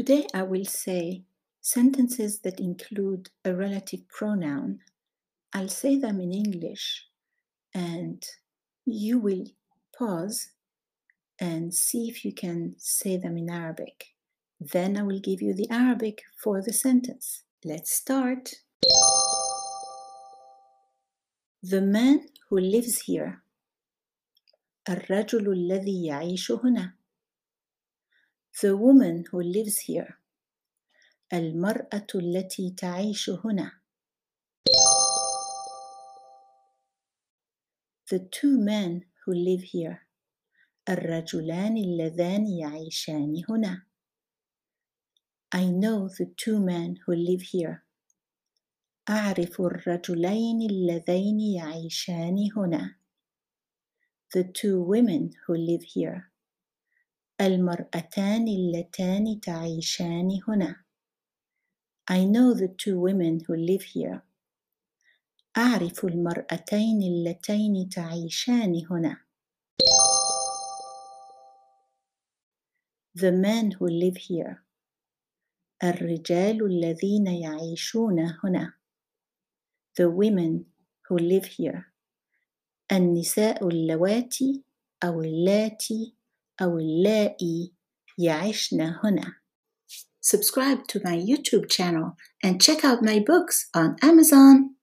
Today I will say sentences that include a relative pronoun. I'll say them in English and you will pause and see if you can say them in Arabic. Then I will give you the Arabic for the sentence. Let's start. The man who lives here. الرجل الذي يعيش هنا. The woman who lives here. المرأة التي تعيش هنا. The two men who live here. الرجلان اللذان يعيشان هنا. I know the two men who live here. أعرف الرجلين اللذين يعيشان هنا. The two women who live here. المرأتان اللتان تعيشان هنا. I know the two women who live here. أعرف المرأتين اللتين تعيشان هنا. The men who live here. الرجال الذين يعيشون هنا. The women who live here. النساء اللواتي أو اللاتي أو اللائي يعيشن هنا. Subscribe to my YouTube channel and check out my books on Amazon.